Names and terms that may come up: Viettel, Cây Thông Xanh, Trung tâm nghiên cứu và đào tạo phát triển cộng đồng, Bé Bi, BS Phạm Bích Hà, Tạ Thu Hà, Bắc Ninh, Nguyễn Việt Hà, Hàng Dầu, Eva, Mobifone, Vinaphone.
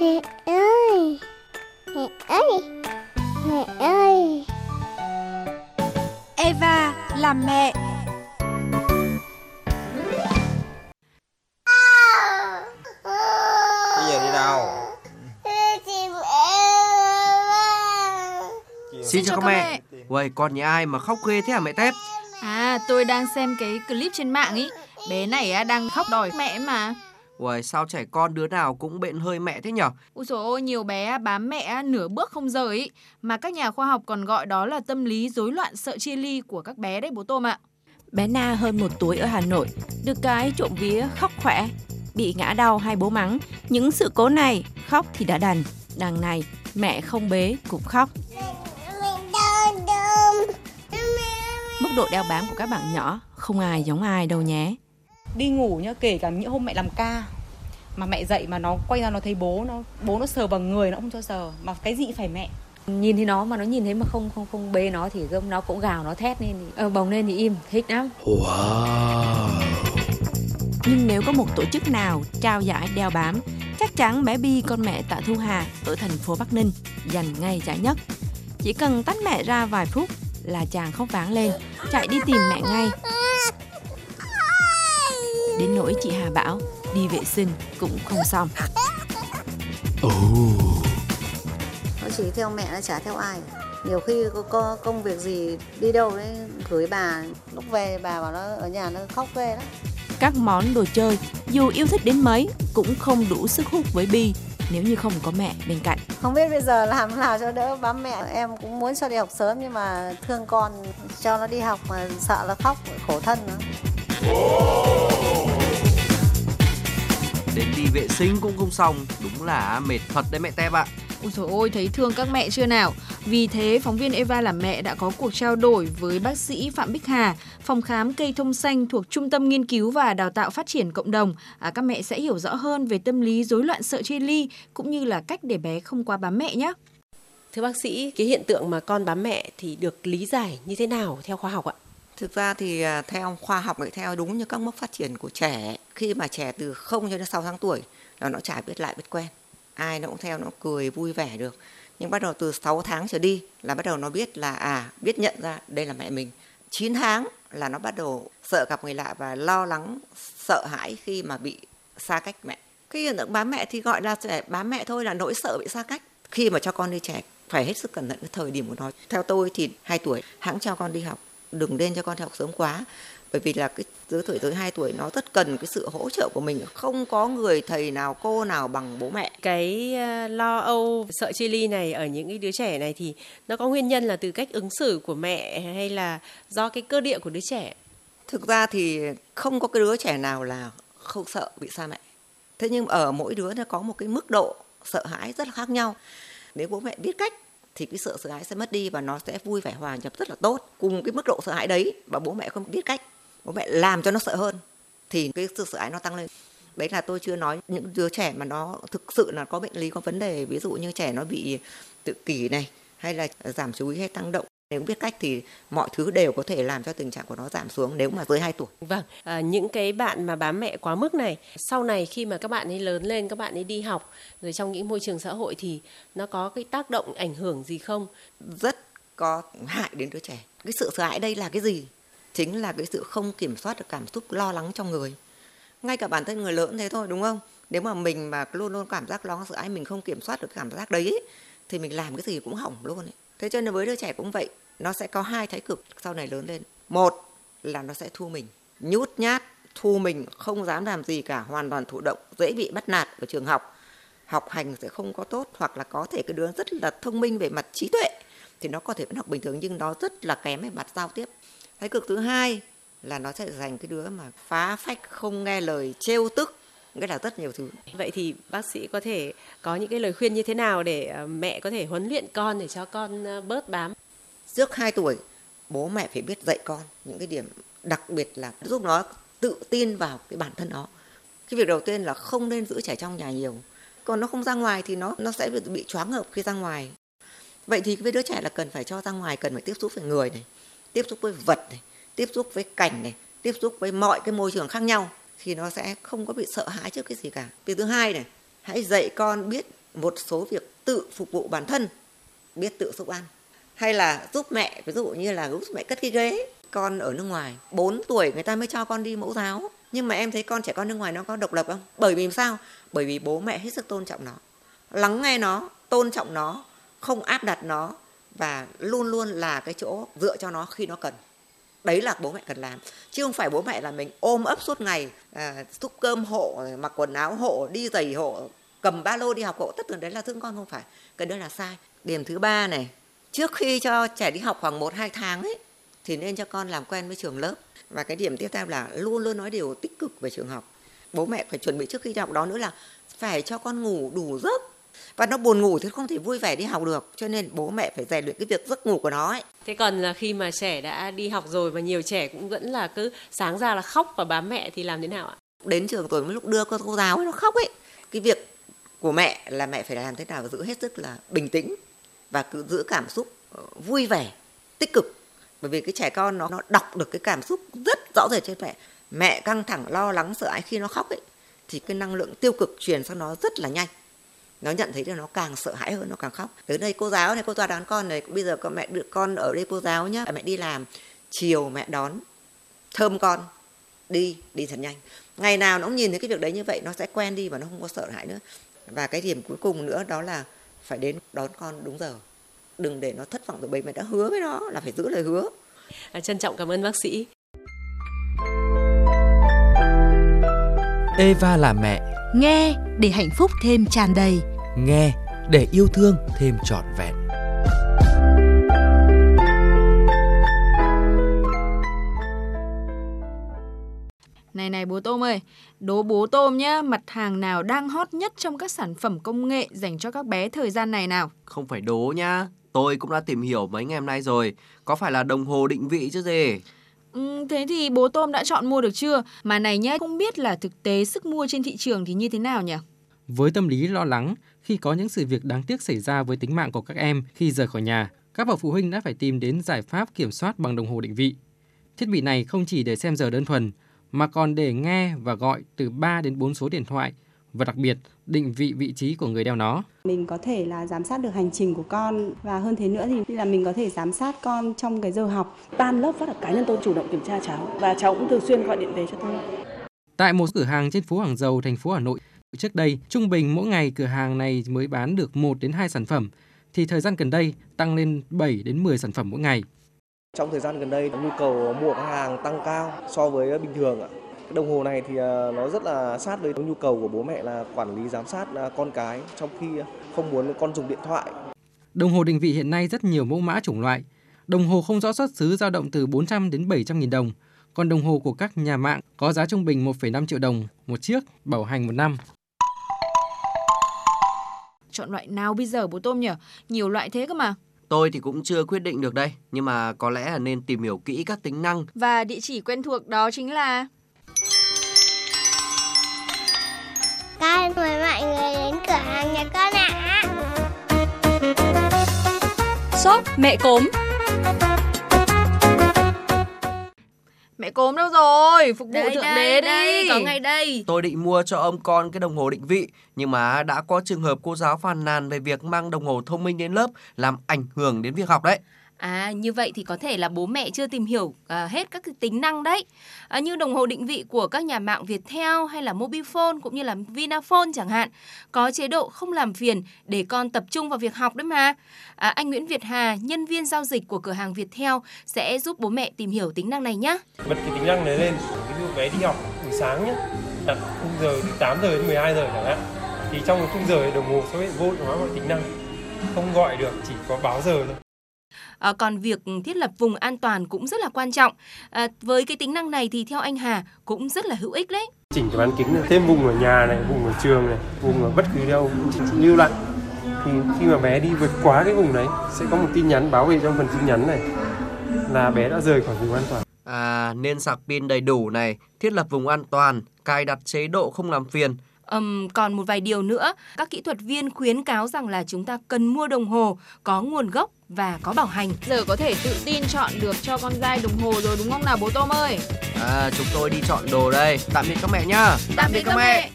Mẹ ơi. Eva là mẹ. Bây giờ đi đâu? Xin chào các mẹ. Uầy, con nhà ai mà khóc ghê thế hả mẹ Tép? À, tôi đang xem cái clip trên mạng ý. Bé này đang khóc đòi mẹ mà. Uầy, sao trẻ con đứa nào cũng bệnh hơi mẹ thế nhở? Úi dồi ôi, nhiều bé bám mẹ nửa bước không rời ý. Mà các nhà khoa học còn gọi đó là tâm lý rối loạn sợ chia ly của các bé đấy bố Tôm ạ. Bé Na hơn 1 tuổi ở Hà Nội, được cái trộm vía khóc khỏe, bị ngã đau hay bố mắng. Những sự cố này, khóc thì đã đành. Đằng này, mẹ không bế cũng khóc. Mức độ đeo bám của các bạn nhỏ không ai giống ai đâu nhé. Đi ngủ nhá, kể cả những hôm mẹ làm ca mà mẹ dậy mà nó quay ra nó thấy bố nó sờ vào người nó không cho sờ, mà cái gì phải mẹ. Nhìn thấy nó mà nó nhìn thấy mà không bê nó thì nó cũng gào, nó thét lên thì bồng lên thì im, thích lắm. Wow. Nhưng nếu có một tổ chức nào trao giải đeo bám, chắc chắn bé Bi con mẹ Tạ Thu Hà ở thành phố Bắc Ninh giành ngay giải nhất. Chỉ cần tách mẹ ra vài phút là chàng khóc váng lên, chạy đi tìm mẹ ngay. Đến nỗi chị Hà bảo đi vệ sinh cũng không xong. Nó chỉ theo mẹ, nó chả theo ai. Nhiều khi có công việc gì đi đâu đấy gửi bà, lúc về bà bảo nó ở nhà nó khóc ghê lắm. Các món đồ chơi dù yêu thích đến mấy cũng không đủ sức hút với Bi nếu như không có mẹ bên cạnh. Không biết bây giờ làm nào cho đỡ bám mẹ. Em cũng muốn cho đi học sớm nhưng mà thương con, cho nó đi học mà sợ nó khóc, khổ thân nữa. Đến đi vệ sinh cũng không xong, đúng là mệt thật đấy mẹ Tép ạ. Ôi trời ơi, thấy thương các mẹ chưa nào. Vì thế, phóng viên Eva là mẹ đã có cuộc trao đổi với bác sĩ Phạm Bích Hà, phòng khám Cây Thông Xanh thuộc Trung tâm Nghiên cứu và Đào tạo Phát triển Cộng đồng. Các mẹ sẽ hiểu rõ hơn về tâm lý rối loạn sợ chia ly, cũng như là cách để bé không quá bám mẹ nhé. Thưa bác sĩ, cái hiện tượng mà con bám mẹ thì được lý giải như thế nào theo khoa học ạ? Thực ra thì theo khoa học, theo đúng như các mức phát triển của trẻ, khi mà trẻ từ 0 cho đến 6 tháng tuổi, nó chả biết lại biết quen. Ai nó cũng theo, nó cười vui vẻ được. Nhưng bắt đầu từ 6 tháng trở đi là bắt đầu nó biết là biết nhận ra đây là mẹ mình. 9 tháng là nó bắt đầu sợ gặp người lạ và lo lắng, sợ hãi khi mà bị xa cách mẹ. Cái hiện tượng bám mẹ thì gọi là trẻ bám mẹ thôi, là nỗi sợ bị xa cách. Khi mà cho con đi trẻ phải hết sức cẩn thận cái thời điểm của nó. Theo tôi thì 2 tuổi hẵng cho con đi học, đừng nên cho con đi học sớm quá. Bởi vì là cái lứa tuổi tới 2 tuổi nó rất cần cái sự hỗ trợ của mình. Không có người thầy nào, cô nào bằng bố mẹ. Cái lo âu, sợ chia ly này ở những cái đứa trẻ này thì nó có nguyên nhân là từ cách ứng xử của mẹ hay là do cái cơ địa của đứa trẻ? Thực ra thì không có cái đứa trẻ nào là không sợ bị xa mẹ. Thế nhưng ở mỗi đứa nó có một cái mức độ sợ hãi rất là khác nhau. Nếu bố mẹ biết cách thì cái sợ hãi sẽ mất đi và nó sẽ vui vẻ hòa nhập rất là tốt. Cùng cái mức độ sợ hãi đấy mà bố mẹ không biết cách, bố mẹ làm cho nó sợ hơn thì cái sự sợ hãi nó tăng lên. Đấy là tôi chưa nói những đứa trẻ mà nó thực sự là có bệnh lý, có vấn đề, ví dụ như trẻ nó bị tự kỷ này, hay là giảm chú ý hay tăng động. Nếu biết cách thì mọi thứ đều có thể làm cho tình trạng của nó giảm xuống nếu mà dưới 2 tuổi. Vâng, những cái bạn mà bám mẹ quá mức này, sau này khi mà các bạn ấy lớn lên, các bạn ấy đi học, rồi trong những môi trường xã hội thì nó có cái tác động ảnh hưởng gì không? Rất có hại đến đứa trẻ. Cái sự sợ hãi đây là cái gì? Chính là cái sự không kiểm soát được cảm xúc lo lắng trong người. Ngay cả bản thân người lớn thế thôi, đúng không? Nếu mà mình mà luôn luôn cảm giác lo sợ hãi, mình không kiểm soát được cảm giác đấy ấy, thì mình làm cái gì cũng hỏng luôn ấy. Thế cho nên với đứa trẻ cũng vậy, nó sẽ có 2 thái cực sau này lớn lên. Một là nó sẽ thu mình, nhút nhát, thu mình, không dám làm gì cả, hoàn toàn thụ động, dễ bị bắt nạt ở trường học. Học hành sẽ không có tốt, hoặc là có thể cái đứa rất là thông minh về mặt trí tuệ thì nó có thể vẫn học bình thường nhưng nó rất là kém về mặt giao tiếp. Thái cực thứ 2 là nó sẽ dành cái đứa mà phá phách, không nghe lời, trêu tức, nghĩa là rất nhiều thứ. Vậy thì bác sĩ có thể có những cái lời khuyên như thế nào để mẹ có thể huấn luyện con để cho con bớt bám? Trước 2 tuổi, bố mẹ phải biết dạy con những cái điểm đặc biệt là giúp nó tự tin vào cái bản thân nó. Cái việc đầu tiên là không nên giữ trẻ trong nhà nhiều. Còn nó không ra ngoài thì nó sẽ bị choáng ngợp khi ra ngoài. Vậy thì với đứa trẻ là cần phải cho ra ngoài, cần phải tiếp xúc với người này, tiếp xúc với vật này, tiếp xúc với cảnh này, tiếp xúc với mọi cái môi trường khác nhau thì nó sẽ không có bị sợ hãi trước cái gì cả. Việc thứ 2 này, hãy dạy con biết một số việc tự phục vụ bản thân, biết tự xúc ăn. Hay là giúp mẹ, ví dụ như là giúp mẹ cất cái ghế. Con ở nước ngoài, 4 tuổi người ta mới cho con đi mẫu giáo. Nhưng mà em thấy trẻ con nước ngoài nó có độc lập không? Bởi vì sao? Bởi vì bố mẹ hết sức tôn trọng nó, lắng nghe nó, tôn trọng nó, không áp đặt nó và luôn luôn là cái chỗ dựa cho nó khi nó cần. Đấy là bố mẹ cần làm. Chứ không phải bố mẹ là mình ôm ấp suốt ngày, xúc cơm hộ, mặc quần áo hộ, đi giày hộ, cầm ba lô đi học hộ. Tất cả đấy là thương con không phải. Cái đó là sai. Điểm thứ 3 này, trước khi cho trẻ đi học khoảng 1-2 tháng ấy, thì nên cho con làm quen với trường lớp. Và cái điểm tiếp theo là luôn luôn nói điều tích cực về trường học. Bố mẹ phải chuẩn bị trước khi đi học, đó nữa là phải cho con ngủ đủ giấc. Và nó buồn ngủ thì không thể vui vẻ đi học được, cho nên bố mẹ phải rèn luyện cái việc giấc ngủ của nó ấy. Thế còn là khi mà trẻ đã đi học rồi mà nhiều trẻ cũng vẫn là cứ sáng ra là khóc và bám mẹ thì làm thế nào ạ? Đến trường rồi mới lúc đưa cô giáo ấy, nó khóc ấy. Cái việc của mẹ là mẹ phải làm thế nào giữ hết sức là bình tĩnh và cứ giữ cảm xúc vui vẻ, tích cực. Bởi vì cái trẻ con nó đọc được cái cảm xúc rất rõ rệt trên mẹ. Mẹ căng thẳng, lo lắng, sợ hãi khi nó khóc ấy, thì cái năng lượng tiêu cực truyền sang nó rất là nhanh. Nó nhận thấy là nó càng sợ hãi hơn, nó càng khóc. Tới đây cô giáo này, cô ra đón con này, bây giờ con mẹ đưa con ở đây cô giáo nhá, mẹ đi làm, chiều mẹ đón, thơm con, đi thật nhanh. Ngày nào nó cũng nhìn thấy cái việc đấy như vậy, nó sẽ quen đi và nó không có sợ hãi nữa. Và cái điểm cuối cùng nữa đó là phải đến đón con đúng giờ. Đừng để nó thất vọng rồi, bởi mẹ đã hứa với nó là phải giữ lời hứa. Trân trọng cảm ơn bác sĩ. Eva là mẹ. Nghe để hạnh phúc thêm tràn đầy. Nghe để yêu thương thêm trọn vẹn. Này bố Tôm ơi, đố bố Tôm nhá, mặt hàng nào đang hot nhất trong các sản phẩm công nghệ dành cho các bé thời gian này nào? Không phải đố nhá, tôi cũng đã tìm hiểu mấy ngày hôm nay rồi. Có phải là đồng hồ định vị chứ gì? Thế thì bố Tôm đã chọn mua được chưa? Mà này nhá, không biết là thực tế sức mua trên thị trường thì như thế nào nhỉ? Với tâm lý lo lắng khi có những sự việc đáng tiếc xảy ra với tính mạng của các em khi rời khỏi nhà, các bậc phụ huynh đã phải tìm đến giải pháp kiểm soát bằng đồng hồ định vị. Thiết bị này không chỉ để xem giờ đơn thuần, mà còn để nghe và gọi từ 3 đến 4 số điện thoại và đặc biệt định vị vị trí của người đeo nó. Mình có thể là giám sát được hành trình của con và hơn thế nữa thì là mình có thể giám sát con trong cái giờ học. Tan lớp phát là cá nhân tôi chủ động kiểm tra cháu và cháu cũng thường xuyên gọi điện về cho tôi. Tại một cửa hàng trên phố Hàng Dầu, thành phố Hà Nội, trước đây trung bình mỗi ngày cửa hàng này mới bán được 1 đến 2 sản phẩm thì thời gian gần đây tăng lên 7 đến 10 sản phẩm mỗi ngày. Trong thời gian gần đây, nhu cầu mua các hàng tăng cao so với bình thường ạ. Đồng hồ này thì nó rất là sát với nhu cầu của bố mẹ là quản lý giám sát con cái trong khi không muốn con dùng điện thoại. Đồng hồ định vị hiện nay rất nhiều mẫu mã chủng loại. Đồng hồ không rõ xuất xứ dao động từ 400 đến 700.000 đồng. Còn đồng hồ của các nhà mạng có giá trung bình 1,5 triệu đồng một chiếc, bảo hành 1 năm. Chọn loại nào bây giờ bố Tôm nhỉ? Nhiều loại thế cơ mà. Tôi thì cũng chưa quyết định được đây, nhưng mà có lẽ là nên tìm hiểu kỹ các tính năng. Và địa chỉ quen thuộc đó chính là... Con mời mọi người đến cửa hàng nhà con ạ. Shop Mẹ Cốm. Mẹ Cốm đâu rồi? Phục vụ thượng đế đi. Có ngày đây. Tôi định mua cho ông con cái đồng hồ định vị, nhưng mà đã có trường hợp cô giáo phàn nàn về việc mang đồng hồ thông minh đến lớp làm ảnh hưởng đến việc học đấy. À, như vậy thì có thể là bố mẹ chưa tìm hiểu hết các cái tính năng đấy. Như đồng hồ định vị của các nhà mạng Viettel hay là Mobifone cũng như là Vinaphone chẳng hạn, có chế độ không làm phiền để con tập trung vào việc học đấy mà. Anh Nguyễn Việt Hà, nhân viên giao dịch của cửa hàng Viettel sẽ giúp bố mẹ tìm hiểu tính năng này nhé. Bật cái tính năng này lên, ví dụ bé đi học buổi sáng nhé, đặt khung giờ từ 8 giờ đến 12 giờ chẳng hạn. Thì trong cái khung giờ đồng hồ sẽ vô hóa mọi tính năng, không gọi được, chỉ có báo giờ thôi. Còn việc thiết lập vùng an toàn cũng rất là quan trọng. Với cái tính năng này thì theo anh Hà cũng rất là hữu ích đấy. Chỉnh cái bán kính này, thêm vùng ở nhà này, vùng ở trường này, vùng ở bất cứ đâu cũng lưu lại. Thì khi mà bé đi vượt quá cái vùng đấy sẽ có một tin nhắn báo về trong phần tin nhắn này là bé đã rời khỏi vùng an toàn. Nên sạc pin đầy đủ này, thiết lập vùng an toàn, cài đặt chế độ không làm phiền. Còn một vài điều nữa, các kỹ thuật viên khuyến cáo rằng là chúng ta cần mua đồng hồ có nguồn gốc và có bảo hành. Giờ có thể tự tin chọn được cho con trai đồng hồ rồi đúng không nào bố Tôm ơi? Chúng tôi đi chọn đồ đây. Tạm biệt các mẹ nhá. Tạm biệt các mẹ.